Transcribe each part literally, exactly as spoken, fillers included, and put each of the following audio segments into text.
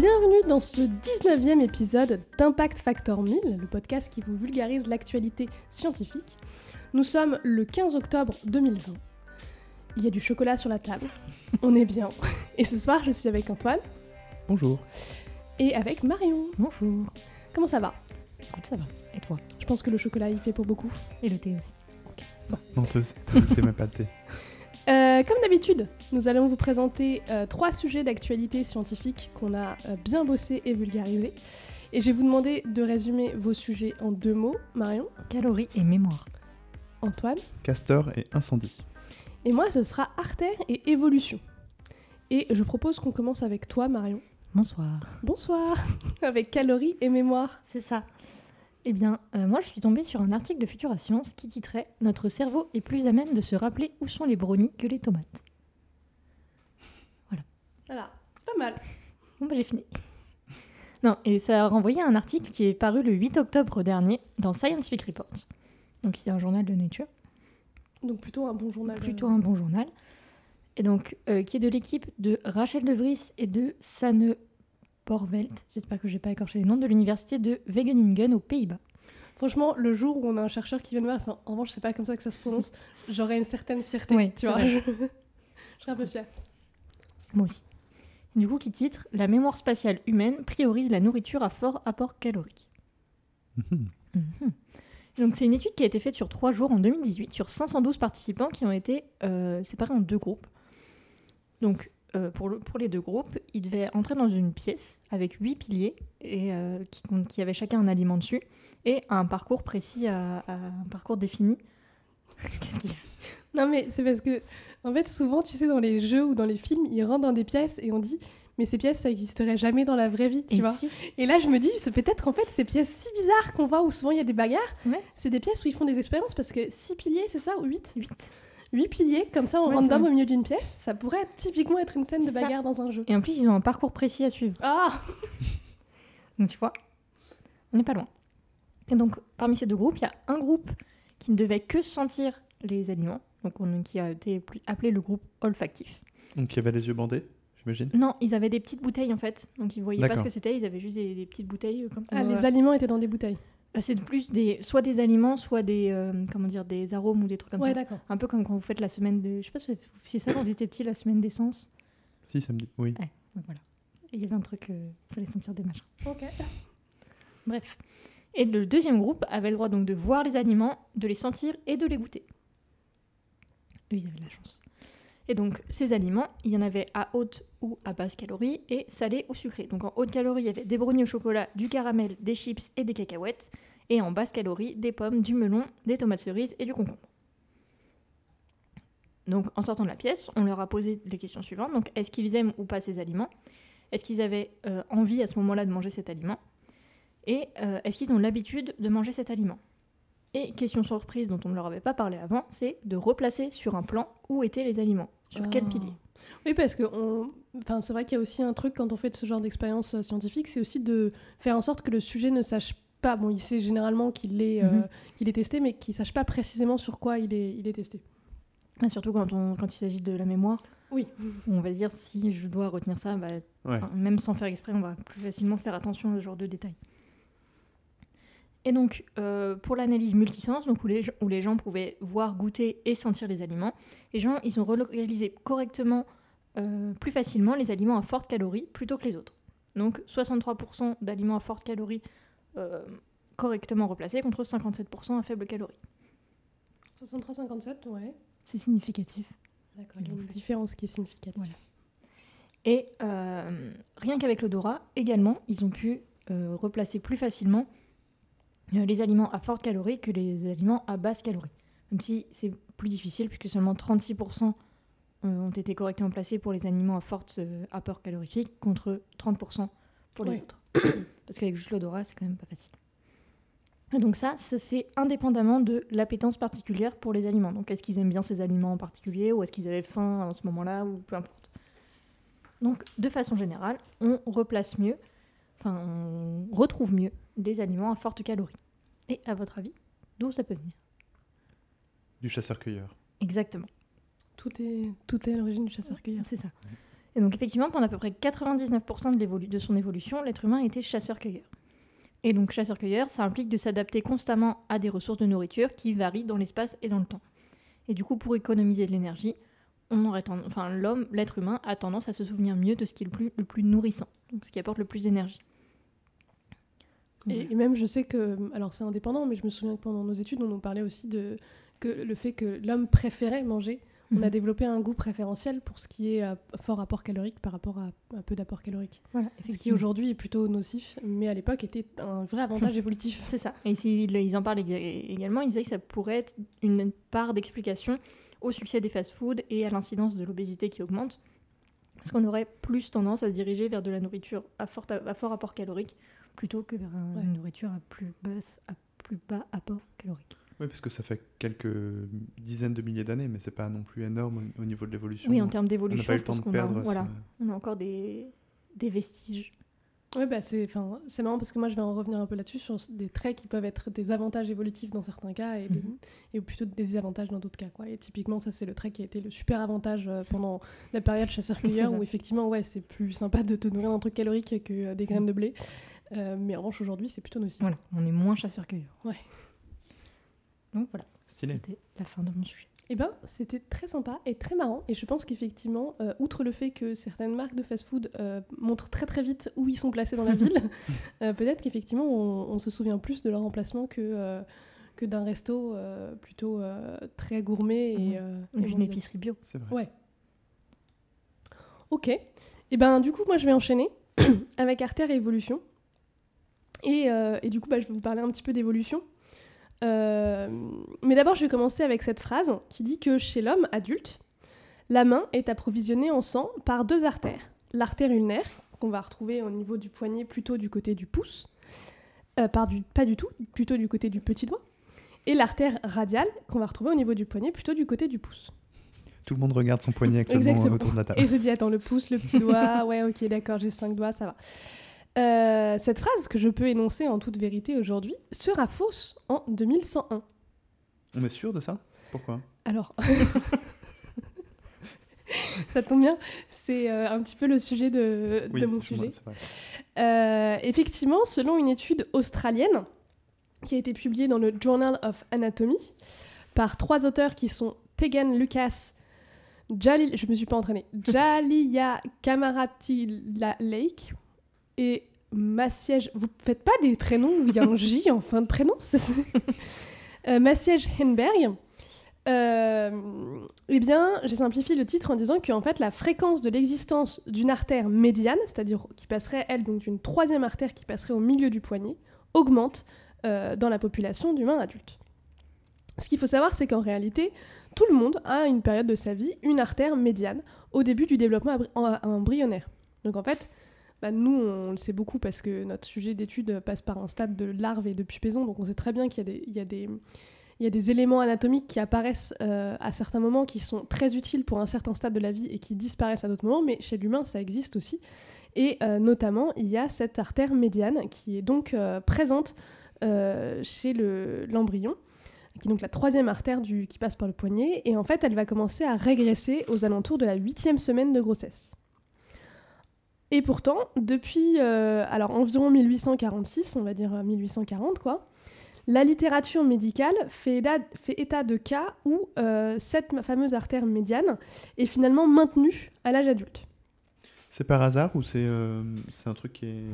Bienvenue dans ce dix-neuvième épisode d'Impact Factor mille, le podcast qui vous vulgarise l'actualité scientifique. Nous sommes le quinze octobre deux mille vingt. Il y a du chocolat sur la table, on est bien. Et ce soir, je suis avec Antoine. Bonjour. Et avec Marion. Bonjour. Comment ça va ? Écoute, ça va. Et toi ? Je pense que le chocolat, il fait pour beaucoup. Et le thé aussi. Okay. Bon. Menteuse, t'as même pas le thé. Euh, comme d'habitude, nous allons vous présenter euh, trois sujets d'actualité scientifique qu'on a euh, bien bossés et vulgarisés. Et je vais vous demander de résumer vos sujets en deux mots. Marion ? Calories et mémoire. Antoine ? Castor et incendie. Et moi, ce sera artère et évolution. Et je propose qu'on commence avec toi, Marion. Bonsoir. Bonsoir. Avec calories et mémoire. C'est ça. Eh bien, euh, moi je suis tombée sur un article de Futura Science qui titrait « Notre cerveau est plus à même de se rappeler où sont les brownies que les tomates ». Voilà. Voilà, c'est pas mal. Bon bah j'ai fini. Non, et ça a renvoyé à un article qui est paru le huit octobre dernier dans Scientific Reports. Donc il y a un journal de Nature. Donc plutôt un bon journal. Plutôt un bon journal. Et donc, euh, qui est de l'équipe de Rachel Levris et de Saneux. Port-Velt, j'espère que j'ai pas écorché les noms, de l'université de Wageningen aux Pays-Bas. Franchement, le jour où on a un chercheur qui vient de voir, enfin, en revanche, c'est pas comme ça que ça se prononce, j'aurais une certaine fierté, oui, tu vois. Je serais un peu fière. Moi aussi. Du coup, qui titre « La mémoire spatiale humaine priorise la nourriture à fort apport calorique ». Donc, c'est une étude qui a été faite sur trois jours en deux mille dix-huit sur cinq cent douze participants qui ont été euh, séparés en deux groupes. Donc, Euh, pour, le, pour les deux groupes, ils devaient entrer dans une pièce avec huit piliers et, euh, qui, qui avaient chacun un aliment dessus et un parcours précis, à, à un parcours défini. Qu'est-ce qu'il y a ? Non mais c'est parce que, en fait, souvent, tu sais, dans les jeux ou dans les films, ils rentrent dans des pièces et on dit « mais ces pièces, ça n'existerait jamais dans la vraie vie », tu et vois si. Et là, je me dis, c'est peut-être, en fait, ces pièces si bizarres qu'on voit où souvent il y a des bagarres, ouais. C'est des pièces où ils font des expériences parce que six piliers, c'est ça, ou huit ? Huit. Huit piliers, comme ça, en ouais, random au milieu d'une pièce, ça pourrait typiquement être une scène de bagarre ça. Dans un jeu. Et en plus, ils ont un parcours précis à suivre. Ah Donc, tu vois, on n'est pas loin. Et donc, parmi ces deux groupes, il y a un groupe qui ne devait que sentir les aliments, donc on, qui a été appelé le groupe olfactif. Donc, il y avait les yeux bandés, j'imagine ? Non, ils avaient des petites bouteilles, en fait. Donc, ils ne voyaient D'accord. pas ce que c'était, ils avaient juste des, des petites bouteilles. Comme ah, les euh... aliments étaient dans des bouteilles. C'est plus des, soit des aliments, soit des, euh, comment dire, des arômes ou des trucs comme ouais, ça. D'accord. Un peu comme quand vous faites la semaine de... Je sais pas si c'est ça quand vous étiez petit, la semaine des sens. Si, samedi, oui. Ouais, donc voilà. Il y avait un truc, il euh, fallait sentir des machins. Ok. Bref. Et le deuxième groupe avait le droit donc de voir les aliments, de les sentir et de les goûter. Eux, ils avaient de la chance. Et donc, ces aliments, il y en avait à haute ou à basse calorie et salé ou sucré. Donc, en haute calorie, il y avait des brownies au chocolat, du caramel, des chips et des cacahuètes. Et en basse calorie, des pommes, du melon, des tomates cerises et du concombre. Donc, en sortant de la pièce, on leur a posé les questions suivantes. Donc, est-ce qu'ils aiment ou pas ces aliments ? Est-ce qu'ils avaient euh, envie à ce moment-là de manger cet aliment ? Et euh, est-ce qu'ils ont l'habitude de manger cet aliment ? Et question surprise dont on ne leur avait pas parlé avant, c'est de replacer sur un plan où étaient les aliments. Sur oh. quel pilier ? Oui, parce que on... enfin, c'est vrai qu'il y a aussi un truc, quand on fait ce genre d'expérience euh, scientifique, c'est aussi de faire en sorte que le sujet ne sache pas... Bon, il sait généralement qu'il est, euh, mm-hmm. qu'il est testé, mais qu'il ne sache pas précisément sur quoi il est, il est testé. Ah, surtout quand, on... quand il s'agit de la mémoire. Oui. On va dire, si je dois retenir ça, bah, ouais. même sans faire exprès, on va plus facilement faire attention à ce genre de détails. Et donc, euh, pour l'analyse multisens, donc où, les, où les gens pouvaient voir, goûter et sentir les aliments, les gens, ils ont relocalisé correctement, euh, plus facilement, les aliments à forte calorie plutôt que les autres. Donc, soixante-trois pour cent d'aliments à forte calorie euh, correctement replacés contre cinquante-sept pour cent à faible calorie. soixante-trois cinquante-sept, ouais. C'est significatif. D'accord, il y a une différence qui est significative. Voilà. Et euh, rien qu'avec l'odorat, également, ils ont pu euh, replacer plus facilement les aliments à forte calorie que les aliments à basse calorie. Même si c'est plus difficile, puisque seulement trente-six pour cent ont été correctement placés pour les aliments à forte apport calorifique, contre trente pour cent pour les ouais. autres. Parce qu'avec juste l'odorat, c'est quand même pas facile. Et donc ça, ça, c'est indépendamment de l'appétence particulière pour les aliments. Donc est-ce qu'ils aiment bien ces aliments en particulier, ou est-ce qu'ils avaient faim en ce moment-là, ou peu importe. Donc, de façon générale, on replace mieux, enfin, on retrouve mieux des aliments à forte calorie. Et à votre avis, d'où ça peut venir ? Du chasseur-cueilleur. Exactement. Tout est, tout est à l'origine du chasseur-cueilleur. C'est ça. Et donc effectivement, pendant à peu près quatre-vingt-dix-neuf pour cent de, l'évolu- de son évolution, l'être humain était chasseur-cueilleur. Et donc chasseur-cueilleur, ça implique de s'adapter constamment à des ressources de nourriture qui varient dans l'espace et dans le temps. Et du coup, pour économiser de l'énergie, on aurait tend... enfin, l'homme, l'être humain a tendance à se souvenir mieux de ce qui est le plus, le plus nourrissant, donc ce qui apporte le plus d'énergie. Et, et même, je sais que, alors c'est indépendant, mais je me souviens que pendant nos études, on nous parlait aussi de que le fait que l'homme préférait manger. On a développé un goût préférentiel pour ce qui est à fort apport calorique par rapport à un peu d'apport calorique. Voilà, ce qui aujourd'hui est plutôt nocif, mais à l'époque était un vrai avantage évolutif. C'est ça. Et si, ils en parlent également, ils disaient que ça pourrait être une part d'explication au succès des fast-foods et à l'incidence de l'obésité qui augmente, parce qu'on aurait plus tendance à se diriger vers de la nourriture à fort, à fort apport calorique plutôt que vers une ouais. nourriture à plus, basse, à plus bas apport calorique. Oui, parce que ça fait quelques dizaines de milliers d'années, mais c'est pas non plus énorme au niveau de l'évolution. Oui, en termes d'évolution, on n'a pas eu le temps de perdre. A, voilà, ce... on a encore des, des vestiges. Oui, bah c'est, c'est marrant parce que moi, je vais en revenir un peu là-dessus, sur des traits qui peuvent être des avantages évolutifs dans certains cas et, des, mm-hmm. et plutôt des désavantages dans d'autres cas, quoi. Et typiquement, ça, c'est le trait qui a été le super avantage pendant la période chasseur-cueilleur, où effectivement, ouais, c'est plus sympa de te nourrir un truc calorique que des graines de blé. Euh, mais en revanche, aujourd'hui, c'est plutôt nocif. Voilà, on est moins chasseur-cueilleur. Ouais. Donc voilà, Stylé. C'était la fin de mon sujet. Eh ben, c'était très sympa et très marrant. Et je pense qu'effectivement, euh, outre le fait que certaines marques de fast-food euh, montrent très très vite où ils sont placés dans la ville, euh, peut-être qu'effectivement, on, on se souvient plus de leur emplacement que, euh, que d'un resto euh, plutôt euh, très gourmet. Et, euh, Ou d'une épicerie bio. C'est vrai. Ouais. Ok. Eh ben, du coup, moi, je vais enchaîner avec Artère et Évolution. Et, euh, et du coup, bah, je vais vous parler un petit peu d'évolution. Euh, mais d'abord, je vais commencer avec cette phrase qui dit que chez l'homme adulte, la main est approvisionnée en sang par deux artères. L'artère ulnaire, qu'on va retrouver au niveau du poignet, plutôt du côté du pouce, euh, par du, pas du tout, plutôt du côté du petit doigt, et l'artère radiale, qu'on va retrouver au niveau du poignet, plutôt du côté du pouce. Tout le monde regarde son poignet actuellement autour de la table. Et se dit, attends, le pouce, le petit doigt, ouais, ok, d'accord, j'ai cinq doigts, ça va. Euh, cette phrase que je peux énoncer en toute vérité aujourd'hui sera fausse en deux mille cent un. On est sûr de ça ? Pourquoi ? Alors, ça tombe bien, c'est euh, un petit peu le sujet de, oui, de mon sujet. Moi, c'est vrai. Euh, effectivement, selon une étude australienne qui a été publiée dans le Journal of Anatomy par trois auteurs qui sont Tegan Lucas, Jali... je me suis pas entraînée, Jaliya Kamaratilake. Et Massiège... Vous ne faites pas des prénoms où il y a un J en fin de prénom, c'est ça euh, Massiège Henberg. Euh, eh bien, j'ai simplifié le titre en disant qu'en fait, la fréquence de l'existence d'une artère médiane, c'est-à-dire qui passerait, elle, donc d'une troisième artère qui passerait au milieu du poignet, augmente euh, dans la population d'humains adultes. Ce qu'il faut savoir, c'est qu'en réalité, tout le monde a, à une période de sa vie, une artère médiane au début du développement abri- embryonnaire. Donc en fait... Bah nous, on le sait beaucoup parce que notre sujet d'étude passe par un stade de larve et de pupaison, donc on sait très bien qu'il y a des, il y a des, il y a des éléments anatomiques qui apparaissent euh, à certains moments, qui sont très utiles pour un certain stade de la vie et qui disparaissent à d'autres moments, mais chez l'humain, ça existe aussi. Et euh, notamment, il y a cette artère médiane qui est donc euh, présente euh, chez le, l'embryon, qui est donc la troisième artère du, qui passe par le poignet, et en fait, elle va commencer à régresser aux alentours de la huitième semaine de grossesse. Et pourtant, depuis euh, alors environ mille huit cent quarante-six, on va dire mille huit cent quarante, quoi, la littérature médicale fait état, fait état de cas où euh, cette fameuse artère médiane est finalement maintenue à l'âge adulte. C'est par hasard ou c'est, euh, c'est un truc qui est...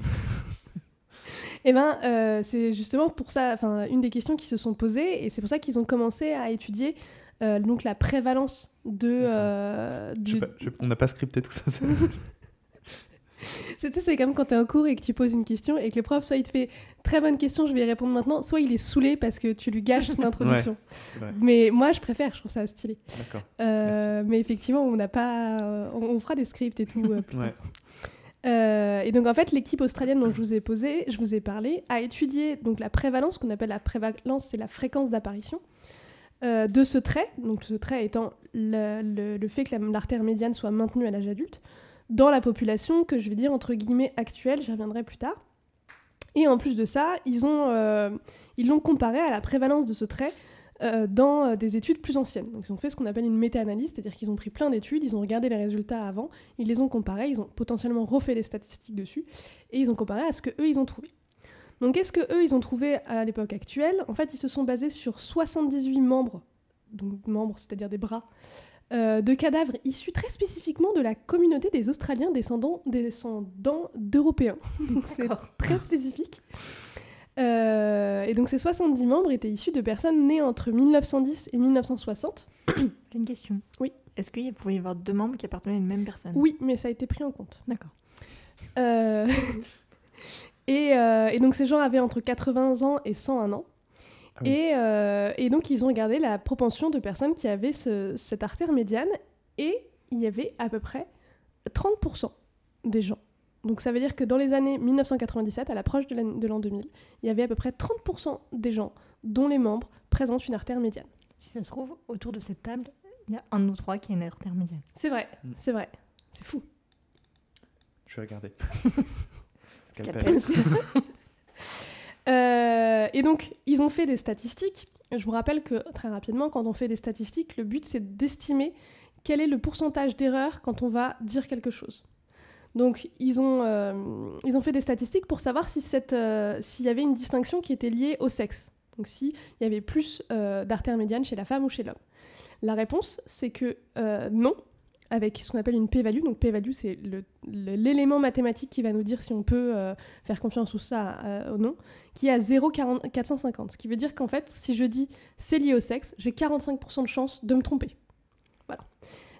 Eh bien, euh, c'est justement pour ça, enfin, une des questions qui se sont posées, et c'est pour ça qu'ils ont commencé à étudier euh, donc la prévalence de... Euh, du... je sais pas, je... On n'a pas scripté tout ça, ça... C'est, c'est comme quand t'es en cours et que tu poses une question et que le prof, soit il te fait très bonne question, je vais y répondre maintenant, soit il est saoulé parce que tu lui gâches l'introduction. Ouais, mais moi, je préfère, je trouve ça stylé. D'accord. Euh, mais effectivement, on n'a pas, euh, on, on fera des scripts et tout. Euh, ouais. euh, et donc en fait, l'équipe australienne dont je vous ai posé, je vous ai parlé, a étudié donc la prévalence, qu'on appelle la prévalence, c'est la fréquence d'apparition euh, de ce trait. Donc ce trait étant le, le, le fait que la, l'artère médiane soit maintenue à l'âge adulte. Dans la population que je vais dire entre guillemets actuelle, j'y reviendrai plus tard. Et en plus de ça, ils ont, euh, ils l'ont comparé à la prévalence de ce trait euh, dans des études plus anciennes. Donc ils ont fait ce qu'on appelle une méta-analyse, c'est-à-dire qu'ils ont pris plein d'études, ils ont regardé les résultats avant, ils les ont comparés, ils ont potentiellement refait des statistiques dessus, et ils ont comparé à ce qu'eux, ils ont trouvé. Donc qu'est-ce qu'eux, ils ont trouvé à l'époque actuelle ? En fait, ils se sont basés sur soixante-dix-huit membres, donc membres, c'est-à-dire des bras, Euh, de cadavres issus très spécifiquement de la communauté des Australiens descendants, descendants d'Européens. Donc c'est très spécifique. Euh, et donc ces soixante-dix membres étaient issus de personnes nées entre mille neuf cent dix et mille neuf cent soixante. J'ai une question. Oui. Est-ce qu'il pouvait y avoir deux membres qui appartenaient à une même personne ? Oui, mais ça a été pris en compte. D'accord. Euh... et, euh, et donc ces gens avaient entre quatre-vingts ans et cent un ans. Et, euh, et donc, ils ont regardé la propension de personnes qui avaient ce, cette artère médiane, et il y avait à peu près trente pour cent des gens. Donc, ça veut dire que dans les années mille neuf cent quatre-vingt-dix-sept, à l'approche de, l'an, de l'an deux mille, il y avait à peu près trente pour cent des gens dont les membres présentent une artère médiane. Si ça se trouve, autour de cette table, il y a un de nous trois qui a une artère médiane. C'est vrai, mmh. c'est vrai. C'est fou. Je vais regarder. Scalpel. Euh, et donc, ils ont fait des statistiques. Je vous rappelle que, très rapidement, quand on fait des statistiques, le but, c'est d'estimer quel est le pourcentage d'erreur quand on va dire quelque chose. Donc, ils ont, euh, ils ont fait des statistiques pour savoir si cette, euh, s'il y avait une distinction qui était liée au sexe. Donc, s'il y avait plus euh, d'artères médianes chez la femme ou chez l'homme. La réponse, c'est que euh, non, avec ce qu'on appelle une p-value. Donc p-value, c'est le, le, l'élément mathématique qui va nous dire si on peut euh, faire confiance ou ça euh, ou non, qui est à zéro virgule quatre cent cinquante. Ce qui veut dire qu'en fait, si je dis « c'est lié au sexe », j'ai quarante-cinq pour cent de chance de me tromper. Voilà.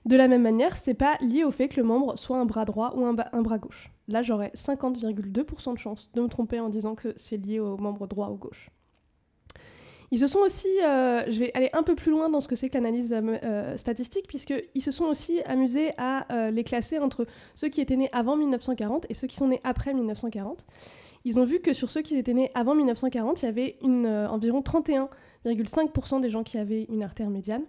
De la même manière, c'est pas lié au fait que le membre soit un bras droit ou un, ba- un bras gauche. Là, j'aurais cinquante virgule deux pour cent de chance de me tromper en disant que c'est lié au membre droit ou gauche. Ils se sont aussi, euh, je vais aller un peu plus loin dans ce que c'est que l'analyse euh, statistique, puisqu'ils se sont aussi amusés à euh, les classer entre ceux qui étaient nés avant mille neuf cent quarante et ceux qui sont nés après mille neuf cent quarante. Ils ont vu que sur ceux qui étaient nés avant mille neuf cent quarante, il y avait une, euh, environ trente et un virgule cinq pour cent des gens qui avaient une artère médiane.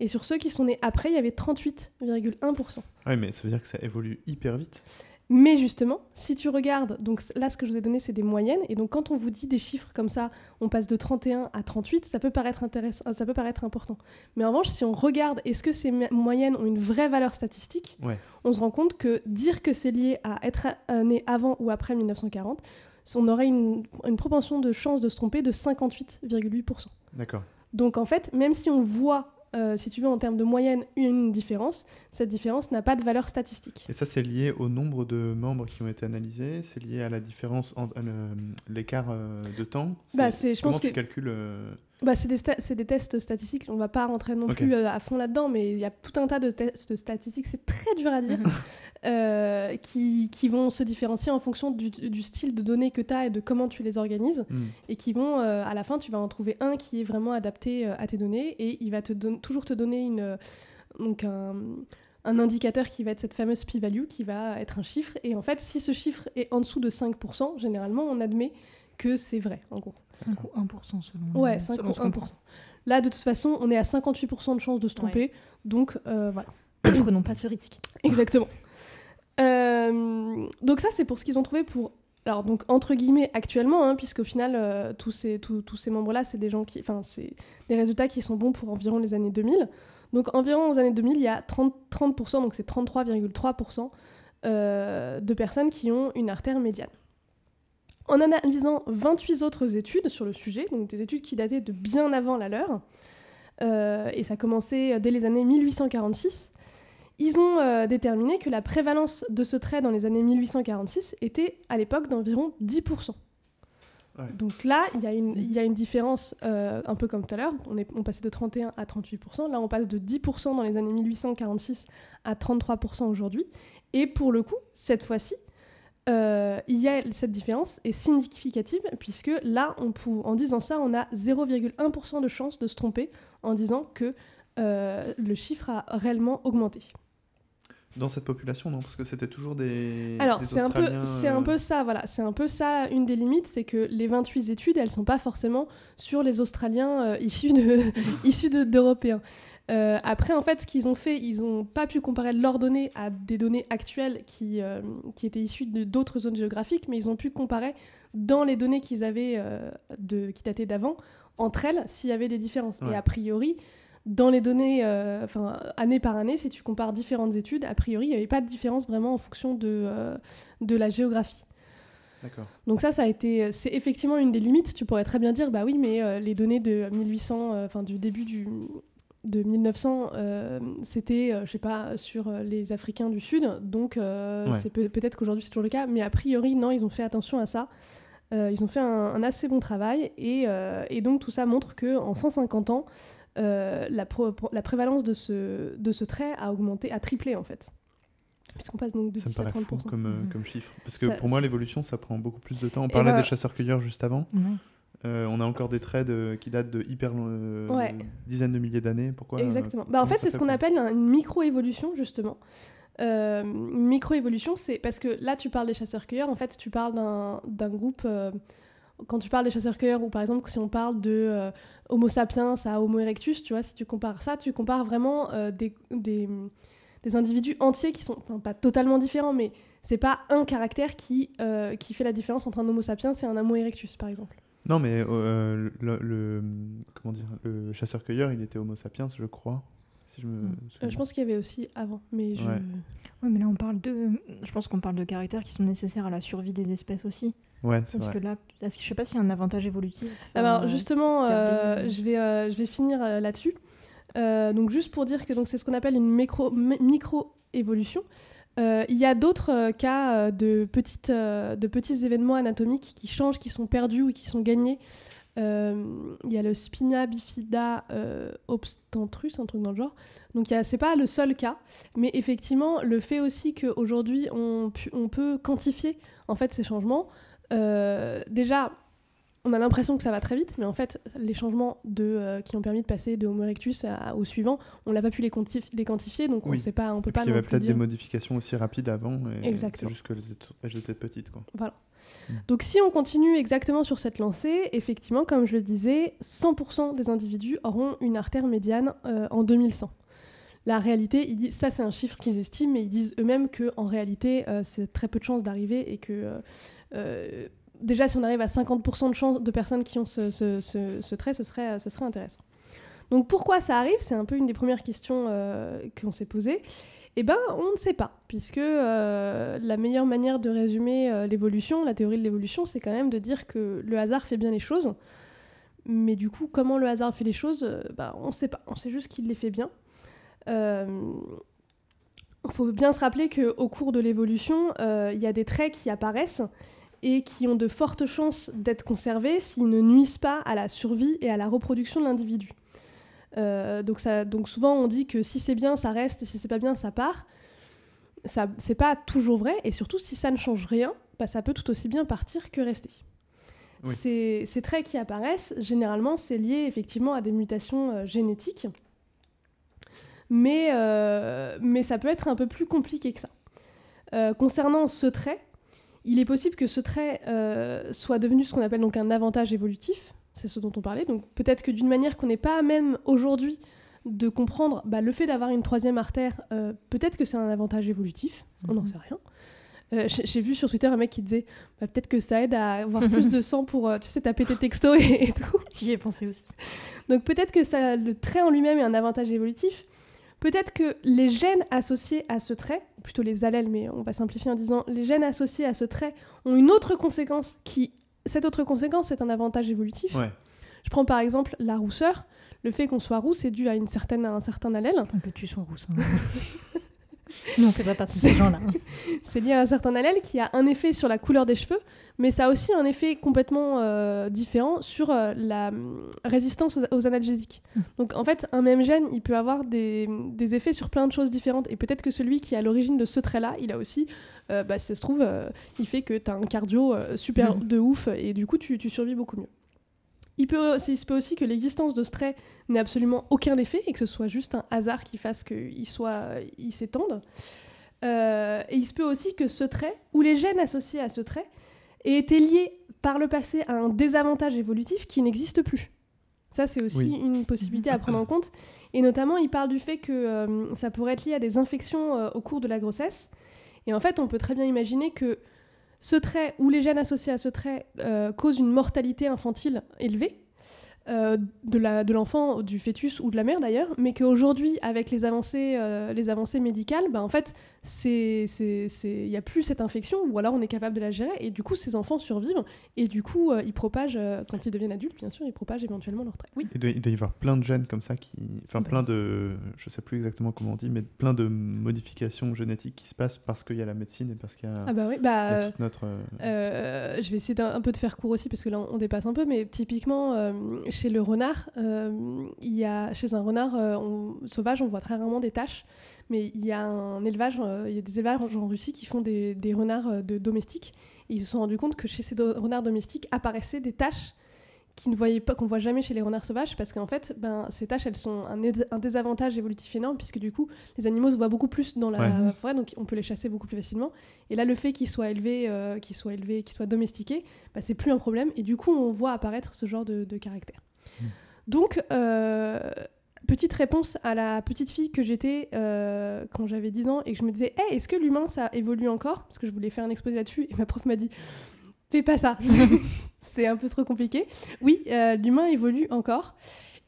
Et sur ceux qui sont nés après, il y avait trente-huit virgule un pour cent. Ah oui, mais ça veut dire que ça évolue hyper vite. Mais justement, si tu regardes, donc là ce que je vous ai donné c'est des moyennes, et donc quand on vous dit des chiffres comme ça, on passe de trente et un à trente-huit, ça peut paraître intéressant, ça peut paraître important. Mais en revanche, si on regarde est-ce que ces moyennes ont une vraie valeur statistique, ouais. on se rend compte que dire que c'est lié à être à, né avant ou après mille neuf cent quarante, on aurait une, une propension de chance de se tromper de cinquante-huit virgule huit pour cent. D'accord. Donc en fait, même si on voit Euh, si tu veux, en termes de moyenne, une différence, cette différence n'a pas de valeur statistique. Et ça, c'est lié au nombre de membres qui ont été analysés, c'est lié à la différence, en, à le, l'écart euh, de temps. C'est, bah c'est, je comment pense tu que, calcules euh... bah c'est, des sta- c'est des tests statistiques, on ne va pas rentrer non okay. plus euh, à fond là-dedans, mais il y a tout un tas de tests statistiques, c'est très dur à dire, euh, qui, qui vont se différencier en fonction du, du style de données que tu as et de comment tu les organises, mm. et qui vont, euh, à la fin, tu vas en trouver un qui est vraiment adapté euh, à tes données, et il va te donner toujours te donner une, donc un, un indicateur qui va être cette fameuse p-value, qui va être un chiffre. Et en fait, si ce chiffre est en dessous de cinq pour cent, généralement, on admet que c'est vrai, en gros. cinq ou un pour cent selon... Ouais, cinq selon ou un pour cent. Là, de toute façon, on est à cinquante-huit pour cent de chance de se tromper. Ouais. Donc, euh, voilà. Ne prenons pas ce risque. Exactement. Euh, donc ça, c'est pour ce qu'ils ont trouvé pour... Alors, donc, entre guillemets, actuellement, hein, puisqu'au final, euh, tous, ces, tout, tous ces membres-là, c'est des gens qui... Enfin, c'est des résultats qui sont bons pour environ les années deux mille. Donc, environ aux années deux mille, il y a trente pour cent, donc c'est trente-trois virgule trois pour cent euh, de personnes qui ont une artère médiane. En analysant vingt-huit autres études sur le sujet, donc des études qui dataient de bien avant la leur, euh, et ça commençait dès les années mille huit cent quarante-six... Ils ont euh, déterminé que la prévalence de ce trait dans les années mille huit cent quarante-six était à l'époque d'environ dix pour cent. Ouais. Donc là, il y, y a une différence, euh, un peu comme tout à l'heure, on, est, on passait de trente et un à trente-huit pour cent, là on passe de dix pour cent dans les années mille huit cent quarante-six à trente-trois pour cent aujourd'hui. Et pour le coup, cette fois-ci, euh, y a, cette différence est significative, puisque là, on pou- en disant ça, on a zéro virgule un pour cent de chance de se tromper en disant que euh, le chiffre a réellement augmenté. Dans cette population, non ? Parce que c'était toujours des, Alors, des c'est Australiens... Alors, c'est un peu ça, voilà. C'est un peu ça, une des limites, c'est que les vingt-huit études, elles ne sont pas forcément sur les Australiens euh, issus, de, issus de, d'Européens. Euh, après, en fait, ce qu'ils ont fait, ils n'ont pas pu comparer leurs données à des données actuelles qui, euh, qui étaient issues de, d'autres zones géographiques, mais ils ont pu comparer dans les données qu'ils avaient, euh, de, qui dataient d'avant, entre elles s'il y avait des différences. Ouais. Et a priori, dans les données, euh, enfin, année par année, si tu compares différentes études, a priori, il n'y avait pas de différence vraiment en fonction de, euh, de la géographie. D'accord. Donc ça, ça a été, c'est effectivement une des limites. Tu pourrais très bien dire, bah oui, mais euh, les données de mille huit cents, enfin euh, du début du, de mille neuf cents, euh, c'était, euh, je sais pas, sur les Africains du Sud. Donc euh, ouais. c'est pe- peut-être qu'aujourd'hui c'est toujours le cas, mais a priori non, ils ont fait attention à ça. Euh, ils ont fait un, un assez bon travail et, euh, et donc tout ça montre que en cent cinquante ans, euh, la, pro- la prévalence de ce de ce trait a augmenté, a triplé en fait. Puisqu'on passe donc de ça me paraît fou comme, euh, mmh. comme chiffre. Parce que ça, pour moi, c'est... l'évolution, ça prend beaucoup plus de temps. On Et parlait bah... des chasseurs-cueilleurs juste avant. Mmh. Euh, on a encore des traits de, qui datent de hyper euh, ouais. dizaines de milliers d'années. Pourquoi, Exactement. Euh, bah, en fait, c'est fait ce qu'on appelle une micro-évolution, justement. Euh, une micro-évolution, c'est parce que là, tu parles des chasseurs-cueilleurs. En fait, tu parles d'un, d'un groupe... Euh, quand tu parles des chasseurs-cueilleurs, ou par exemple, si on parle de euh, Homo sapiens à Homo erectus, tu vois, si tu compares ça, tu compares vraiment euh, des... des des individus entiers qui sont, enfin, pas totalement différents, mais c'est pas un caractère qui, euh, qui fait la différence entre un Homo sapiens et un Homo erectus, par exemple. Non, mais euh, le, le, comment dire, le chasseur-cueilleur, il était Homo sapiens, je crois. Si je, me euh, je pense qu'il y avait aussi avant, mais je... Ouais. Ouais, mais là, on parle de... Je pense qu'on parle de caractères qui sont nécessaires à la survie des espèces aussi. Ouais, c'est Parce vrai. que là, est-ce que, je sais pas s'il y a un avantage évolutif. Alors, euh, justement, euh, je, vais, euh, je vais finir euh, là-dessus. Euh, donc juste pour dire que donc, c'est ce qu'on appelle une micro, m- micro-évolution. Euh, il y a d'autres euh, cas euh, de, petites, euh, de petits événements anatomiques qui changent, qui sont perdus ou qui sont gagnés. Euh, il y a le spina bifida euh, obstentrus, un truc dans le genre. Donc il y a, c'est pas le seul cas, mais effectivement le fait aussi qu'aujourd'hui on, pu, on peut quantifier en fait, ces changements. Euh, déjà... On a l'impression que ça va très vite, mais en fait, les changements de, euh, qui ont permis de passer de Homo erectus à, au suivant, on n'a pas pu les, quantif- les quantifier, donc oui. on ne pas, on peut pas non plus dire... Il y avait peut-être des modifications aussi rapides avant, et c'est juste que elles étaient petites. Quoi. Voilà. Mmh. Donc si on continue exactement sur cette lancée, effectivement, comme je le disais, cent pour cent des individus auront une artère médiane euh, en deux mille cent. La réalité, ils disent, ça c'est un chiffre qu'ils estiment, mais ils disent eux-mêmes qu'en réalité, euh, c'est très peu de chances d'arriver et que... Euh, euh, Déjà, si on arrive à cinquante pour cent de chance de personnes qui ont ce, ce, ce, ce trait, ce serait, ce serait intéressant. Donc pourquoi ça arrive ? C'est un peu une des premières questions euh, qu'on s'est posées. Eh bien, on ne sait pas, puisque euh, la meilleure manière de résumer euh, l'évolution, la théorie de l'évolution, c'est quand même de dire que le hasard fait bien les choses. Mais du coup, comment le hasard fait les choses ? euh, bah, on ne sait pas, on sait juste qu'il les fait bien. Euh... Il faut bien se rappeler qu'au cours de l'évolution, euh, y a des traits qui apparaissent et qui ont de fortes chances d'être conservés s'ils ne nuisent pas à la survie et à la reproduction de l'individu. Euh, donc, ça, donc souvent, on dit que si c'est bien, ça reste, et si c'est pas bien, ça part. Ça, c'est pas toujours vrai, et surtout, si ça ne change rien, bah, ça peut tout aussi bien partir que rester. Oui. Ces, ces traits qui apparaissent, généralement, c'est lié effectivement à des mutations euh, génétiques, mais, euh, mais ça peut être un peu plus compliqué que ça. Euh, concernant ce trait, il est possible que ce trait euh, soit devenu ce qu'on appelle donc un avantage évolutif, c'est ce dont on parlait, donc peut-être que d'une manière qu'on n'est pas à même aujourd'hui de comprendre, bah, le fait d'avoir une troisième artère, euh, peut-être que c'est un avantage évolutif, on n'en mmh. sait rien. Euh, j'ai, j'ai vu sur Twitter un mec qui disait bah, peut-être que ça aide à avoir plus de sang pour, euh, tu sais, taper tes textos et, et tout. J'y ai pensé aussi. Donc peut-être que ça, le trait en lui-même est un avantage évolutif. Peut-être que les gènes associés à ce trait, plutôt les allèles, mais on va simplifier en disant les gènes associés à ce trait ont une autre conséquence qui, cette autre conséquence, est un avantage évolutif. Ouais. Je prends par exemple la rousseur. Le fait qu'on soit roux, c'est dû à, une certaine, à un certain allèle. Tant que tu sois rousse. Hein. Nous, on fait pas partie de ces gens-là. C'est lié à un certain allèle qui a un effet sur la couleur des cheveux, mais ça a aussi un effet complètement euh, différent sur euh, la euh, résistance aux, aux analgésiques. Mmh. Donc en fait, un même gène, il peut avoir des, des effets sur plein de choses différentes, et peut-être que celui qui est à l'origine de ce trait-là, il a aussi, euh, bah, ça se trouve, euh, il fait que t'as un cardio euh, super mmh. de ouf, et du coup, tu, tu survis beaucoup mieux. Il, peut, il se peut aussi que l'existence de ce trait n'ait absolument aucun effet et que ce soit juste un hasard qui fasse qu'il soit, il s'étende. Euh, et il se peut aussi que ce trait, ou les gènes associés à ce trait, aient été liés par le passé à un désavantage évolutif qui n'existe plus. Ça, c'est aussi oui. une possibilité à prendre en compte. Et notamment, il parle du fait que euh, ça pourrait être lié à des infections euh, au cours de la grossesse. Et en fait, on peut très bien imaginer que ce trait ou les gènes associés à ce trait euh, causent une mortalité infantile élevée, euh, de, la, de l'enfant, du fœtus ou de la mère d'ailleurs, mais qu'aujourd'hui, avec les avancées, euh, les avancées médicales, bah, en fait, c'est, c'est, c'est, il n'y a plus cette infection, ou alors on est capable de la gérer, et du coup, ces enfants survivent, et du coup, euh, ils propagent, euh, quand ils deviennent adultes, bien sûr, ils propagent éventuellement leur trait. Oui. Il doit, il doit y avoir plein de gènes comme ça, qui, enfin ouais. plein de, je ne sais plus exactement comment on dit, mais plein de modifications génétiques qui se passent parce qu'il y a la médecine et parce qu'il y a, ah bah oui, bah, y a toute notre... Euh, euh, je vais essayer d'un un peu de faire court aussi, parce que là, on, on dépasse un peu, mais typiquement, euh, chez le renard, euh, il y a, chez un renard euh, on, sauvage, on voit très rarement des taches, mais il y a un élevage, euh, il y a des élevages en Russie qui font des, des renards euh, de domestiques, et ils se sont rendus compte que chez ces do- renards domestiques apparaissaient des taches qui ne voyaient pas, qu'on voit jamais chez les renards sauvages, parce qu'en fait, ben, ces taches, elles sont un, é- un désavantage évolutif énorme, puisque du coup, les animaux se voient beaucoup plus dans la ouais. forêt, donc on peut les chasser beaucoup plus facilement. Et là, le fait qu'ils soient élevés, euh, qu'ils soient élevés, qu'ils soient domestiqués, ben, c'est plus un problème. Et du coup, on voit apparaître ce genre de, de caractère. Mmh. Donc, euh, petite réponse à la petite fille que j'étais euh, quand j'avais dix ans, et que je me disais, hey, est-ce que l'humain, ça évolue encore ? Parce que je voulais faire un exposé là-dessus, et ma prof m'a dit... Fais pas ça, c'est un peu trop compliqué. Oui, euh, l'humain évolue encore.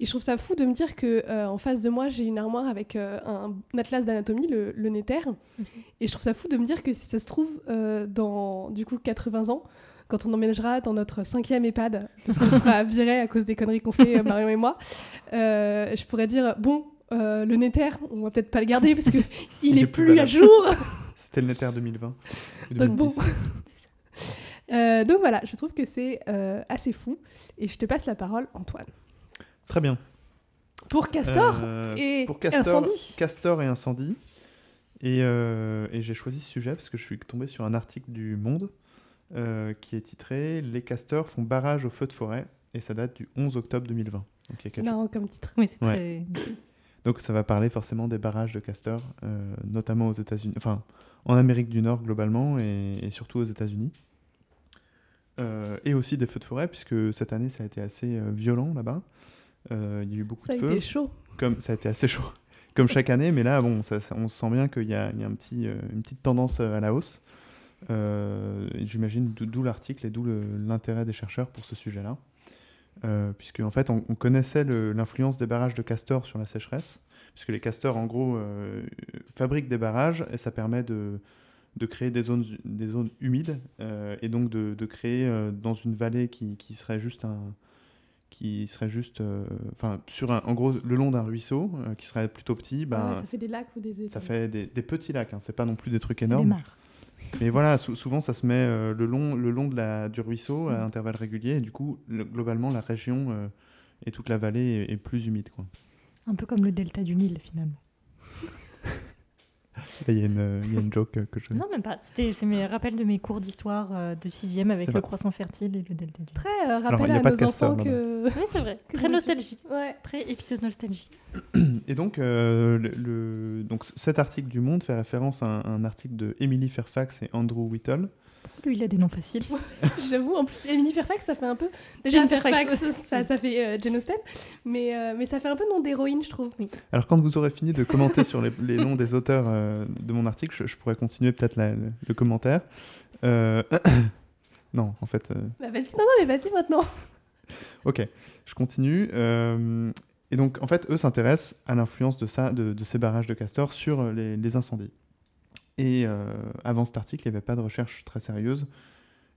Et je trouve ça fou de me dire que euh, en face de moi, j'ai une armoire avec euh, un, un atlas d'anatomie, le, le Néter. Mm-hmm. Et je trouve ça fou de me dire que si ça se trouve euh, dans du coup quatre-vingts ans, quand on emménagera dans notre cinquième EHPAD, parce qu'on se fera virer à cause des conneries qu'on fait, Marion et moi, euh, je pourrais dire bon, euh, le Néter, on va peut-être pas le garder parce que il, il est, est plus, plus à jour. C'était le Néter deux mille vingt. Donc bon. Euh, donc voilà, je trouve que c'est euh, assez fou, et je te passe la parole, Antoine. Très bien. Pour Castor euh, et pour Castor, Incendie. Castor et Incendie. Et, euh, et j'ai choisi ce sujet parce que je suis tombé sur un article du Monde euh, qui est titré « Les castors font barrage au feu de forêt » et ça date du onze octobre deux mille vingt. Donc, c'est marrant jours. Comme titre. Oui, c'est ouais. très... Donc ça va parler forcément des barrages de castors, euh, notamment aux États-Unis, enfin en Amérique du Nord globalement et, et surtout aux États-Unis. Euh, et aussi des feux de forêt, puisque cette année, ça a été assez euh, violent là-bas. Euh, il y a eu beaucoup ça de feux. Ça a été chaud. Comme, ça a été assez chaud, comme chaque année. Mais là, bon, ça, ça, on sent bien qu'il y a, il y a un petit, euh, une petite tendance à la hausse. Euh, j'imagine d'o- d'où l'article et d'où le, l'intérêt des chercheurs pour ce sujet-là. Euh, puisque, en fait, on, on connaissait le, l'influence des barrages de castors sur la sécheresse. Puisque les castors, en gros, euh, fabriquent des barrages et ça permet de... de créer des zones, des zones humides euh, et donc de, de créer euh, dans une vallée qui, qui serait juste, un, qui serait juste euh, sur un, en gros, le long d'un ruisseau euh, qui serait plutôt petit. Bah, ouais, ça fait des lacs ou des étangs. Ça fait des, des petits lacs, hein, c'est pas non plus des trucs ça énormes. Des mares. Mais voilà, sou- souvent ça se met euh, le long, le long de la, du ruisseau à mmh. intervalles réguliers et du coup, le, globalement, la région euh, et toute la vallée est, est plus humide. Quoi. Un peu comme le delta du Nil finalement. Il y, a une, il y a une joke que je... Non, même pas. C'était, c'est mes rappels de mes cours d'histoire euh, de sixième avec le croissant fertile et le delta du... Très euh, rappel Alors, à, à nos castor, enfants non, que... Oui, c'est vrai. Très nostalgie. Ouais. Très épisode nostalgie. Et donc, euh, le, le, donc, cet article du Monde fait référence à un, un article de Emily Fairfax et Andrew Whittle. Lui, il a des noms faciles. J'avoue, en plus, Emily Fairfax, ça fait un peu... Déjà, Jane Fairfax, Fairfax ça, ça fait euh, Jane Austen, mais, euh, mais ça fait un peu nom d'héroïne, je trouve. Oui. Alors, quand vous aurez fini de commenter sur les, les noms des auteurs euh, de mon article, je, je pourrais continuer peut-être la, le, le commentaire. Euh... non, en fait... Euh... Bah, vas-y, non, non, mais vas-y maintenant. Ok, je continue. Euh... Et donc, en fait, eux s'intéressent à l'influence de, ça, de, de ces barrages de castors sur les, les incendies. Et euh, avant cet article, il n'y avait pas de recherche très sérieuse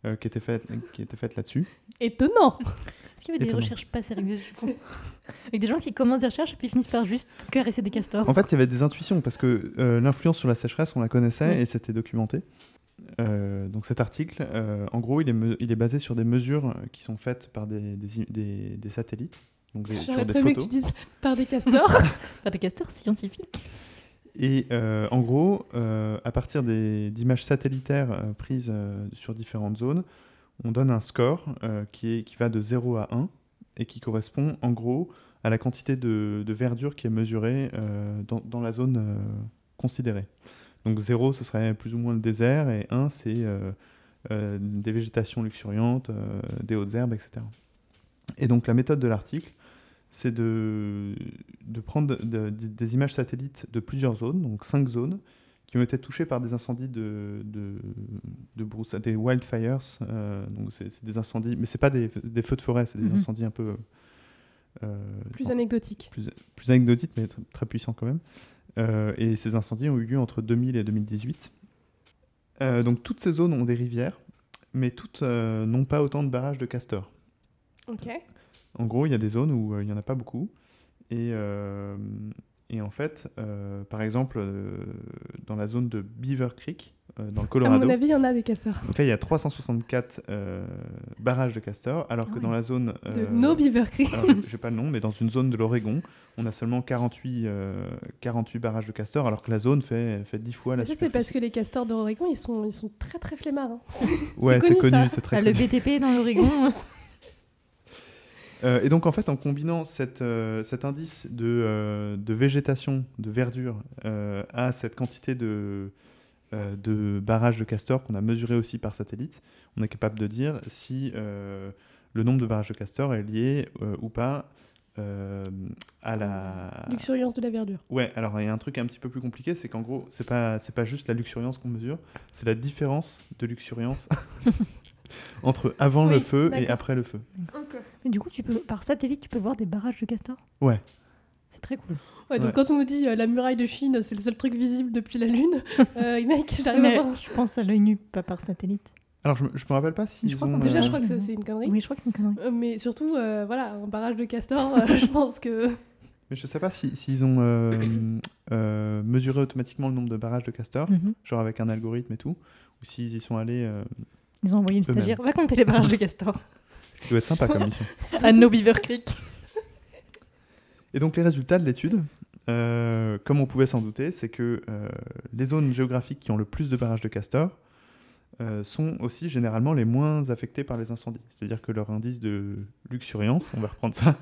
euh, qui était faite, qui était faite là-dessus. Étonnant. Est-ce qu'il y avait Étonnant. des recherches pas sérieuses avec des gens qui commencent des recherches et puis finissent par juste caresser des castors? En fait, il y avait des intuitions parce que euh, l'influence sur la sécheresse, on la connaissait oui. et c'était documenté. Euh, donc cet article, euh, en gros, il est, me- il est basé sur des mesures qui sont faites par des, des, des, des satellites. Donc des, sur des photos. Que tu dises par des castors. Par des castors scientifiques. Et euh, en gros, euh, à partir des, d'images satellitaires euh, prises euh, sur différentes zones, on donne un score euh, qui, est, qui va de zéro à un et qui correspond en gros à la quantité de, de verdure qui est mesurée euh, dans, dans la zone euh, considérée. Donc zéro, ce serait plus ou moins le désert, et un, c'est euh, euh, des végétations luxuriantes, euh, des hautes herbes, et cetera. Et donc la méthode de l'article, c'est de, de prendre de, de, des images satellites de plusieurs zones, donc cinq zones, qui ont été touchées par des incendies de, de, de brousse, des wildfires, euh, donc c'est, c'est des incendies, mais c'est pas des, des feux de forêt, c'est des mm-hmm. incendies un peu Euh, plus non, anecdotique. Plus, plus anecdotique, mais très, très puissant quand même. Euh, et ces incendies ont eu lieu entre deux mille et deux mille dix-huit. Euh, donc toutes ces zones ont des rivières, mais toutes euh, n'ont pas autant de barrages de castors. Ok. En gros, il y a des zones où euh, il n'y en a pas beaucoup. Et, euh, et en fait, euh, par exemple, euh, dans la zone de Beaver Creek, euh, dans le Colorado... À mon avis, il y en a des castors. Donc là, il y a trois cent soixante-quatre euh, barrages de castors, alors ah que ouais. dans la zone... Euh, de No Beaver Creek. Alors, je n'ai pas le nom, mais dans une zone de l'Oregon, on a seulement quarante-huit barrages de castors, alors que la zone fait, fait dix fois la superficie. Ça, c'est parce que les castors de l'Oregon, ils sont, ils sont très, très flemmards. Hein. C'est, ouais, c'est connu, c'est, connu, c'est très ah, connu. Le B T P dans l'Oregon... Euh, et donc, en fait, en combinant cette, euh, cet indice de, euh, de végétation, de verdure, euh, à cette quantité de, euh, de barrages de castors qu'on a mesuré aussi par satellite, on est capable de dire si euh, le nombre de barrages de castors est lié euh, ou pas euh, à la... luxuriance de la verdure. Ouais, alors il y a un truc un petit peu plus compliqué, c'est qu'en gros, c'est pas, c'est pas juste la luxuriance qu'on mesure, c'est la différence de luxuriance... entre avant oui, le feu d'accord. et après le feu. Okay. Mais du coup, tu peux, par satellite, tu peux voir des barrages de castors ? Ouais. C'est très cool. Ouais, donc ouais. Quand on nous dit euh, la muraille de Chine, c'est le seul truc visible depuis la Lune, euh, mec, j'arrive mais à voir. Je pense à l'œil nu, pas par satellite. Alors, je me, je me rappelle pas si. Je crois ont, déjà, euh... je crois que c'est, c'est une connerie. Oui, je crois que c'est une connerie. Euh, mais surtout, euh, voilà, un barrage de castors, euh, je pense que. Mais je sais pas s'ils si, si ont euh, euh, mesuré automatiquement le nombre de barrages de castors, mm-hmm. genre avec un algorithme et tout, ou s'ils y sont allés. Euh... Ils ont envoyé le stagiaire. Va compter les barrages de castors. Ce qui doit être sympa comme mission. À No Beaver Creek. Et donc les résultats de l'étude, euh, comme on pouvait s'en douter, c'est que euh, les zones géographiques qui ont le plus de barrages de castors euh, sont aussi généralement les moins affectées par les incendies. C'est-à-dire que leur indice de luxuriance, on va reprendre ça,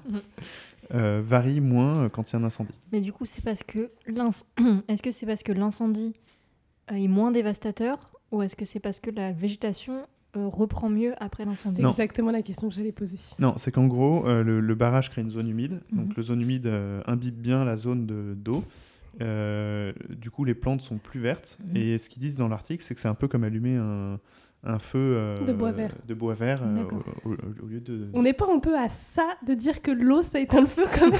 euh, varie moins quand il y a un incendie. Mais du coup, c'est parce que l'inc... est-ce que c'est parce que l'incendie est moins dévastateur ? Ou est-ce que c'est parce que la végétation euh, reprend mieux après l'incendie ? C'est non. exactement la question que j'allais poser. Non, c'est qu'en gros, euh, le, le barrage crée une zone humide. Mm-hmm. Donc, la zone humide euh, imbibe bien la zone de, d'eau. Euh, du coup, les plantes sont plus vertes. Mm-hmm. Et ce qu'ils disent dans l'article, c'est que c'est un peu comme allumer un, un feu euh, de bois vert, de bois vert euh, au, au, au lieu de... On n'est pas un peu à ça de dire que l'eau, ça éteint le feu quand même ?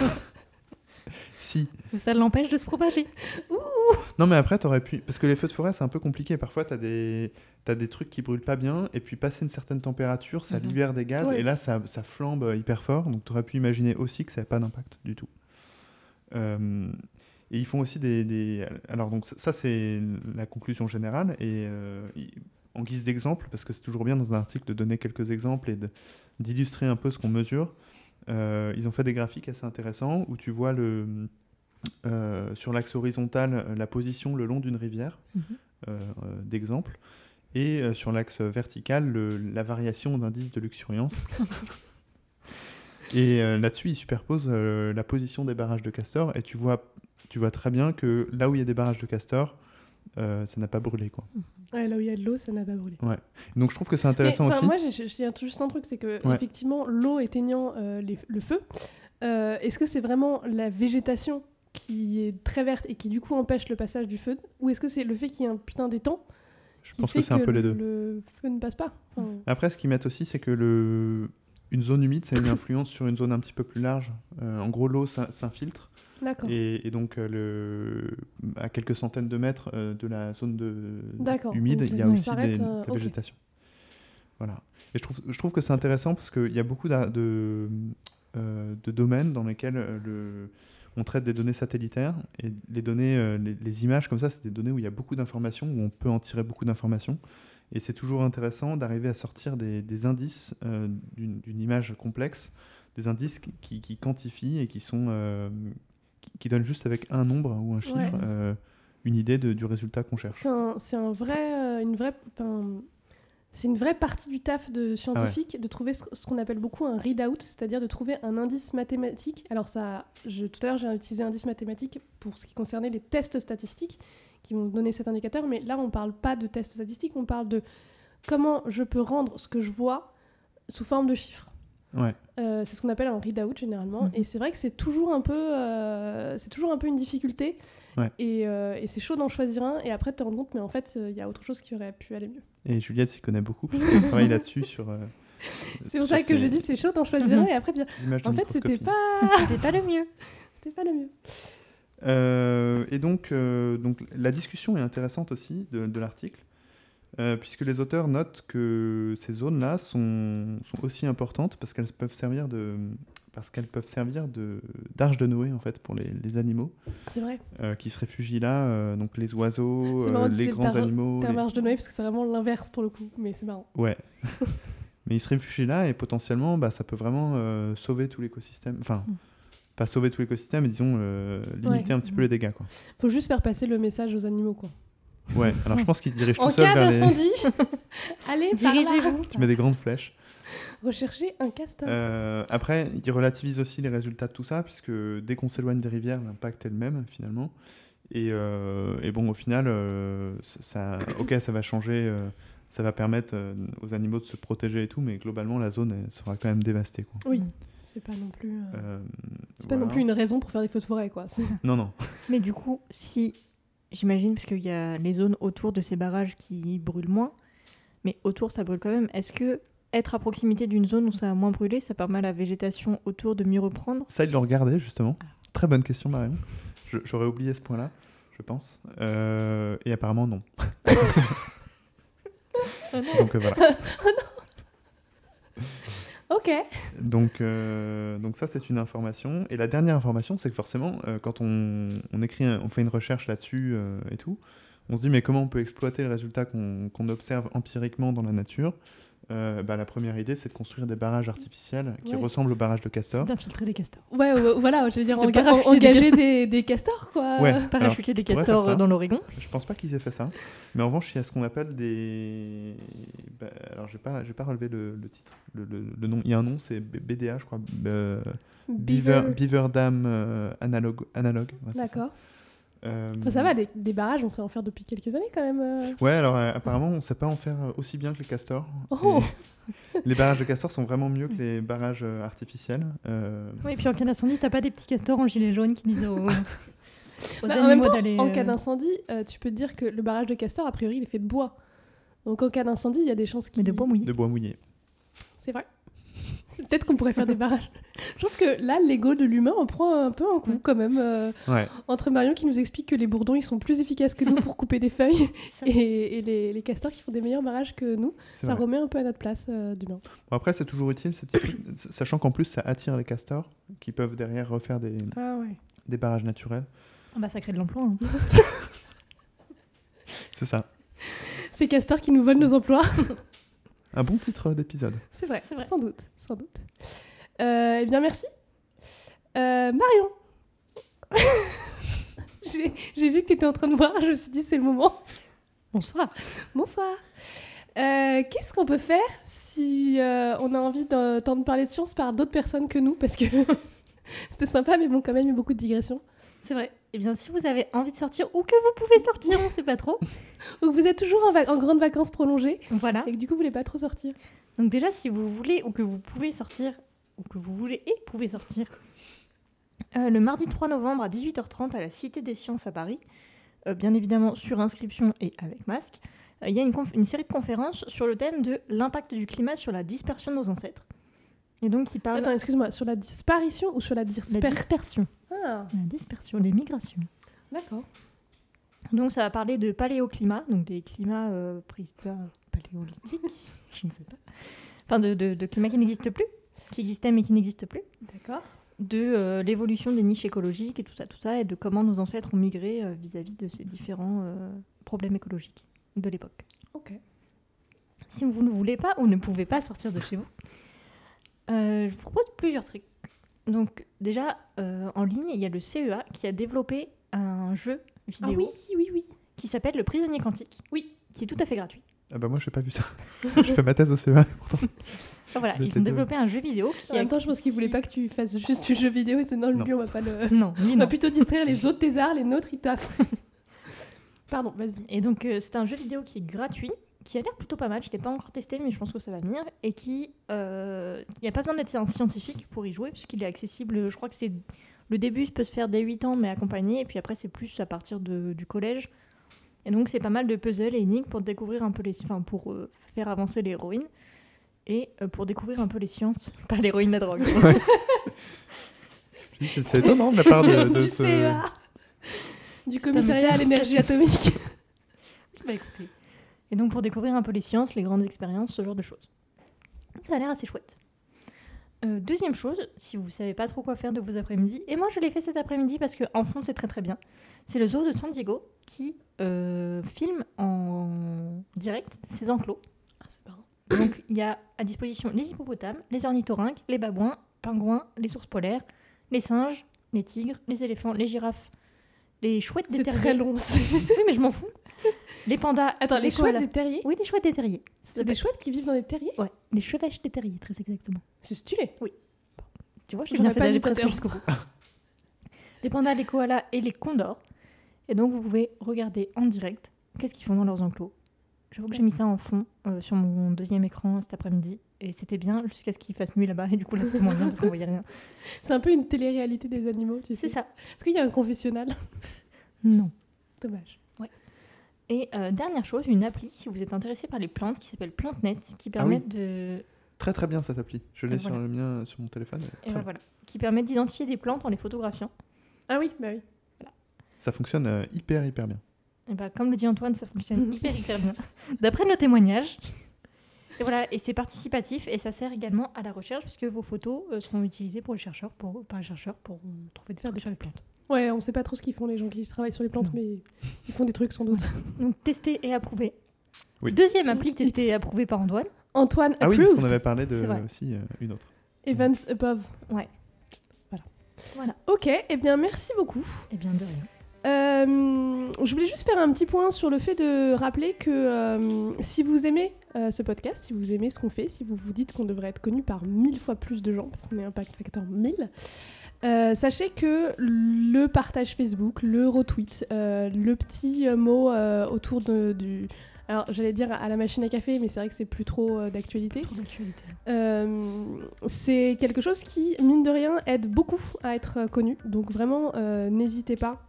Si. Ça l'empêche de se propager. Ouh. Non, mais après, t'aurais pu... Parce que les feux de forêt, c'est un peu compliqué. Parfois, t'as des... t'as des trucs qui brûlent pas bien, et puis passer une certaine température, ça mm-hmm. libère des gaz, ouais. et là, ça, ça flambe hyper fort. Donc, t'aurais pu imaginer aussi que ça n'avait pas d'impact du tout. Euh... Et ils font aussi des... des... Alors, donc, ça, c'est la conclusion générale. Et euh, en guise d'exemple, parce que c'est toujours bien dans un article de donner quelques exemples et de... d'illustrer un peu ce qu'on mesure... Euh, ils ont fait des graphiques assez intéressants où tu vois le, euh, sur l'axe horizontal la position le long d'une rivière, mmh. euh, d'exemple, et euh, sur l'axe vertical le, la variation d'indice de luxuriance. Et euh, là-dessus, ils superposent euh, la position des barrages de castors et tu vois, tu vois très bien que là où il y a des barrages de castors, Euh, ça n'a pas brûlé, quoi. Ouais, là où il y a de l'eau, ça n'a pas brûlé. Ouais. Donc je trouve que c'est intéressant mais, aussi. Moi, je tiens juste un truc, c'est que ouais. effectivement, l'eau éteignant euh, les, le feu, euh, est-ce que c'est vraiment la végétation qui est très verte et qui du coup empêche le passage du feu, ou est-ce que c'est le fait qu'il y ait un putain d'étang ? Je pense que c'est un peu les deux. Le feu ne passe pas. Enfin... Après, ce qu'ils mettent aussi, c'est que le une zone humide, ça a une influence sur une zone un petit peu plus large. Euh, en gros, l'eau s'infiltre. Et, et donc, euh, le, à quelques centaines de mètres euh, de la zone de, humide, okay. il y a ça aussi des, euh, la végétation. Okay. Voilà. Et je trouve, je trouve que c'est intéressant parce qu'il y a beaucoup de, de, euh, de domaines dans lesquels le, on traite des données satellitaires. Et les données, euh, les, les images comme ça, c'est des données où il y a beaucoup d'informations, où on peut en tirer beaucoup d'informations. Et c'est toujours intéressant d'arriver à sortir des, des indices euh, d'une, d'une image complexe, des indices qui, qui, qui quantifient et qui sont... Euh, qui donne juste avec un nombre ou un chiffre ouais. euh, une idée de, du résultat qu'on cherche. C'est, un, c'est un vrai, euh, une vraie, un, c'est une vraie partie du taf de scientifique ah ouais. de trouver ce, ce qu'on appelle beaucoup un readout, c'est-à-dire de trouver un indice mathématique. Alors ça, je, tout à l'heure j'ai utilisé indice mathématique pour ce qui concernait les tests statistiques qui vont donner cet indicateur, mais là on parle pas de tests statistiques, on parle de comment je peux rendre ce que je vois sous forme de chiffres. Ouais. Euh, c'est ce qu'on appelle un readout généralement mmh. et c'est vrai que c'est toujours un peu euh, c'est toujours un peu une difficulté ouais. et, euh, et c'est chaud d'en choisir un et après de te rendre compte mais en fait il euh, y a autre chose qui aurait pu aller mieux. Et Juliette s'y connaît beaucoup parce qu'elle travaille là-dessus sur, euh, C'est pour ça que c'est... je dis c'est chaud d'en choisir mm-hmm. et après dire en fait c'était pas... c'était pas le mieux. C'était pas le mieux. Euh, et donc, euh, donc la discussion est intéressante aussi de, de l'article euh, puisque les auteurs notent que ces zones-là sont, sont aussi importantes parce qu'elles peuvent servir de parce qu'elles peuvent servir de d'arche de Noé en fait pour les, les animaux. C'est vrai. Euh, qui se réfugient là, euh, donc les oiseaux, euh, les grands tar- animaux. C'est l'arche les... de Noé parce que c'est vraiment l'inverse pour le coup, mais c'est marrant. Ouais. Mais ils se réfugient là et potentiellement, bah, ça peut vraiment euh, sauver tout l'écosystème. Enfin, mm. pas sauver tout l'écosystème, mais disons euh, limiter ouais. un petit mm. peu les dégâts. Quoi. Faut juste faire passer le message aux animaux, quoi. Ouais. Alors je pense qu'ils se dirigent tout seuls vers les. En cas d'incendie, allez, dirigez-vous. Tu mets des grandes flèches. Recherchez un castor. Euh, après, ils relativisent aussi les résultats de tout ça, puisque dès qu'on s'éloigne des rivières, l'impact est le même finalement. Et, euh, et bon, au final, euh, ça, ok, ça va changer. Euh, ça va permettre euh, aux animaux de se protéger et tout, mais globalement, la zone elle, sera quand même dévastée. Quoi. Oui, c'est pas non plus, euh... Euh, c'est voilà. pas non plus une raison pour faire des feux de forêt. Quoi. Non, non. Mais du coup, si, j'imagine, parce qu'il y a les zones autour de ces barrages qui brûlent moins, mais autour, ça brûle quand même. Est-ce que être à proximité d'une zone où ça a moins brûlé, ça permet à la végétation autour de mieux reprendre ? Ça, ils l'ont regardé, justement. Ah. Très bonne question, Marion. Je, j'aurais oublié ce point-là, je pense. Euh, et apparemment, non. Donc euh, voilà. Ok. Donc, euh, donc ça c'est une information. Et la dernière information, c'est que forcément, euh, quand on, on écrit, un, on fait une recherche là-dessus euh, et tout, on se dit mais comment on peut exploiter les résultats qu'on, qu'on observe empiriquement dans la nature ? Euh, bah, la première idée, c'est de construire des barrages artificiels qui ouais. ressemblent aux barrages de castors. C'est d'infiltrer les castors. Ouais, ouais, voilà, je veux dire, de enga- engager des, des castors, quoi. Ouais. Parachuter des castors dans l'Oregon. Je pense pas qu'ils aient fait ça. Mais en revanche, il y a ce qu'on appelle des... Bah, alors, je vais pas, je vais pas relever le, le titre, le, le, le nom. Il y a un nom, c'est B D A, je crois. Euh, Beaver... Beaver Dam euh, analogue. analogue. Ouais, d'accord. Ça. Euh... Enfin, ça va, des, des barrages, on sait en faire depuis quelques années quand même. Euh... Ouais, alors euh, apparemment, on sait pas en faire aussi bien que les castors. Oh et... les barrages de castors sont vraiment mieux que les barrages euh, artificiels. Euh... Oui, et puis en cas d'incendie, t'as pas des petits castors en gilet jaune qui disent aux, aux bah, animaux en même temps, d'aller... En cas d'incendie, euh, tu peux te dire que le barrage de castors, a priori, il est fait de bois. Donc en cas d'incendie, il y a des chances qu'il... Mais de bois mouillé. De bois mouillé. C'est vrai. Peut-être qu'on pourrait faire des barrages. Je trouve que là, l'ego de l'humain en prend un peu un coup quand même. Euh, ouais. Entre Marion qui nous explique que les bourdons, ils sont plus efficaces que nous pour couper des feuilles et, et les, les castors qui font des meilleurs barrages que nous, c'est ça vrai. Remet un peu à notre place euh, d'humain. Bon, après, c'est toujours utile, ces petits trucs, sachant qu'en plus, ça attire les castors qui peuvent derrière refaire des, ah ouais. des barrages naturels. Ah bah, ça crée de l'emploi. Hein. C'est ça. Ces castors qui nous volent nos emplois. Un bon titre d'épisode. C'est vrai, c'est vrai. Sans doute, sans doute. Euh, eh bien, merci. Euh, Marion. j'ai, j'ai vu que tu étais en train de boire, je me suis dit, c'est le moment. Bonsoir. Bonsoir. Euh, qu'est-ce qu'on peut faire si euh, on a envie d'entendre parler de science par d'autres personnes que nous ? Parce que c'était sympa, mais bon, quand même, il y a beaucoup de digressions. C'est vrai. Eh bien, si vous avez envie de sortir ou que vous pouvez sortir, on ne sait pas trop, ou que vous êtes toujours en, va- en grande vacances prolongées, voilà. et que du coup, vous ne voulez pas trop sortir. Donc déjà, si vous voulez ou que vous pouvez sortir, ou que vous voulez et pouvez sortir, euh, le mardi trois novembre à dix-huit heures trente à la Cité des Sciences à Paris, euh, bien évidemment sur inscription et avec masque, il euh, y a une, conf- une série de conférences sur le thème de l'impact du climat sur la dispersion de nos ancêtres. Et donc, il parle... Attends, excuse-moi, sur la disparition ou sur la dispersion ? La dispersion. Ah. La dispersion, les migrations. D'accord. Donc, ça va parler de paléoclimat, donc des climats euh, préhistoriques, paléolithiques, je ne sais pas. Enfin, de, de, de climats qui n'existent plus, qui existaient mais qui n'existent plus. D'accord. De euh, l'évolution des niches écologiques et tout ça, tout ça, et de comment nos ancêtres ont migré euh, vis-à-vis de ces différents euh, problèmes écologiques de l'époque. Ok. Si vous ne voulez pas ou ne pouvez pas sortir de chez vous, Euh, je vous propose plusieurs trucs. Donc déjà, euh, en ligne, il y a le C E A qui a développé un jeu vidéo. Ah oui, oui, oui. Qui s'appelle le Prisonnier quantique. Oui. Qui est tout à fait gratuit. Ah bah moi, je n'ai pas vu ça. Je fais ma thèse au C E A, pourtant. Enfin, voilà, ils ont développé un jeu vidéo qui... En même temps, je pense qu'ils ne voulaient pas que tu fasses juste du jeu vidéo et c'est non, non. Lui, on va pas le... Non, on va non. plutôt distraire les autres thésards, les nôtres, ils taffent. Pardon, vas-y. Et donc, euh, c'est un jeu vidéo qui est gratuit, qui a l'air plutôt pas mal, je ne l'ai pas encore testé, mais je pense que ça va venir, et qui... Il euh, n'y a pas besoin d'être un scientifique pour y jouer, puisqu'il est accessible, je crois que c'est... Le début peut se faire dès huit ans, mais accompagné, et puis après, c'est plus à partir de, du collège. Et donc, c'est pas mal de puzzles et énigmes pour découvrir un peu les... Enfin, pour euh, faire avancer les héroïnes. et euh, pour découvrir un peu les sciences, pas l'héroïne, la drogue. Ouais. c'est, c'est étonnant de la part de, de du ce... C E A. Du commissariat à l'énergie atomique. Bah écoutez. Et donc pour découvrir un peu les sciences, les grandes expériences, ce genre de choses. Donc, ça a l'air assez chouette. Euh, deuxième chose, si vous ne savez pas trop quoi faire de vos après-midi, et moi je l'ai fait cet après-midi parce qu'en fond c'est très très bien, c'est le zoo de San Diego qui euh, filme en direct ses enclos. Ah, c'est marrant. Donc il y a à disposition les hippopotames, les ornithorynques, les babouins, pingouins, les ours polaires, les singes, les tigres, les éléphants, les girafes, les chouettes des c'est terriers. C'est très long. C'est... oui, mais je m'en fous. Les pandas. Attends, les, les chouettes koalas. Des terriers. Oui, les chouettes des terriers. Ça c'est des chouettes qui vivent dans les terriers. Ouais, les chevêches des terriers, très exactement. C'est stylé. Oui. Tu vois, j'ai bien fait d'aller presque jusqu'au bout. Les pandas, les koalas et les condors. Et donc, vous pouvez regarder en direct qu'est-ce qu'ils font dans leurs enclos. J'avoue que j'ai mis ça en fond euh, sur mon deuxième écran cet après-midi. Et c'était bien jusqu'à ce qu'il fasse nuit là-bas. Et du coup, là, c'était moins bien parce qu'on voyait rien. C'est un peu une télé-réalité des animaux, tu sais. C'est ça. Est-ce qu'il y a un confessionnal ? Non. Dommage. Ouais. Et euh, dernière chose, une appli, si vous êtes intéressé par les plantes, qui s'appelle PlantNet, qui permet ah oui. de... Très, très bien, cette appli. Je l'ai voilà. sur le mien, sur mon téléphone. Et ben voilà. Qui permet d'identifier des plantes en les photographiant. Ah oui, bah oui. Voilà. Ça fonctionne euh, hyper, hyper bien. Et bah, comme le dit Antoine, ça fonctionne hyper, hyper bien. D'après nos témoignages. Et voilà, et c'est participatif, et ça sert également à la recherche, puisque vos photos euh, seront utilisées pour les chercheurs, pour, par les chercheurs pour euh, trouver des trucs sur les plantes. Ouais, on ne sait pas trop ce qu'ils font, les gens qui travaillent sur les plantes, non. Mais ils font des trucs sans doute. Ouais. Donc, testé et approuvé. Oui. Deuxième appli testée et approuvée par Antoine. Antoine approved. Ah oui, parce qu'on avait parlé de aussi euh, une autre. Events ouais. above. Ouais. Voilà. Voilà. Ok, et eh bien, merci beaucoup. Et eh bien, de rien. Euh, je voulais juste faire un petit point sur le fait de rappeler que euh, si vous aimez euh, ce podcast, si vous aimez ce qu'on fait, si vous vous dites qu'on devrait être connu par mille fois plus de gens, parce qu'on est Impact Factor mille, euh, sachez que le partage Facebook, le retweet, euh, le petit mot euh, autour de, du... Alors, j'allais dire à la machine à café, mais c'est vrai que c'est plus trop euh, d'actualité. Trop d'actualité. Euh, c'est quelque chose qui, mine de rien, aide beaucoup à être euh, connu. Donc vraiment, euh, n'hésitez pas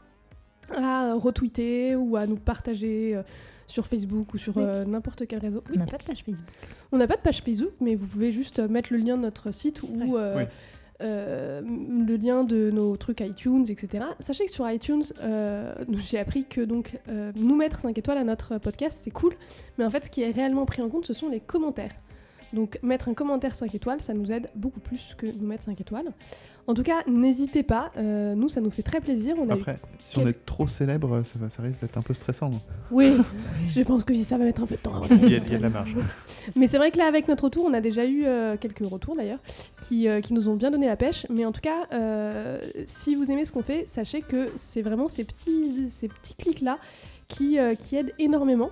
à retweeter ou à nous partager euh, sur Facebook ou sur oui. euh, n'importe quel réseau. Oui. On n'a pas de page Facebook. On n'a pas de page Facebook, mais vous pouvez juste mettre le lien de notre site ou euh, oui. euh, le lien de nos trucs iTunes, et cetera. Sachez que sur iTunes, euh, j'ai appris que donc euh, nous mettre cinq étoiles à notre podcast, c'est cool, mais en fait, ce qui est réellement pris en compte, ce sont les commentaires. Donc mettre un commentaire cinq étoiles, ça nous aide beaucoup plus que nous mettre cinq étoiles. En tout cas, n'hésitez pas, euh, nous ça nous fait très plaisir. On a Après, eu... si on est trop célèbre, ça, ça risque d'être un peu stressant. Oui, je pense que ça va mettre un peu de temps. Il y a, il y a de la marge. Mais c'est vrai que là, avec notre retour, on a déjà eu euh, quelques retours d'ailleurs, qui, euh, qui nous ont bien donné la pêche. Mais en tout cas, euh, si vous aimez ce qu'on fait, sachez que c'est vraiment ces petits, ces petits clics-là qui, euh, qui aident énormément.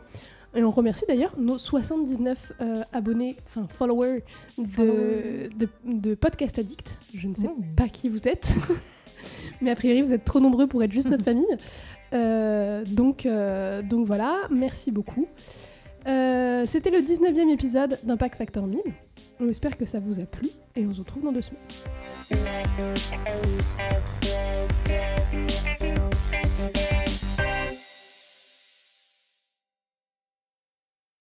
Et on remercie d'ailleurs nos soixante-dix-neuf euh, abonnés, enfin followers de, de, de Podcast Addict. Je ne sais non, mais... pas qui vous êtes, mais a priori vous êtes trop nombreux pour être juste notre famille. Euh, donc, euh, donc voilà, merci beaucoup. Euh, c'était le dix-neuvième épisode d'Impact Factor mille. On espère que ça vous a plu et on se retrouve dans deux semaines.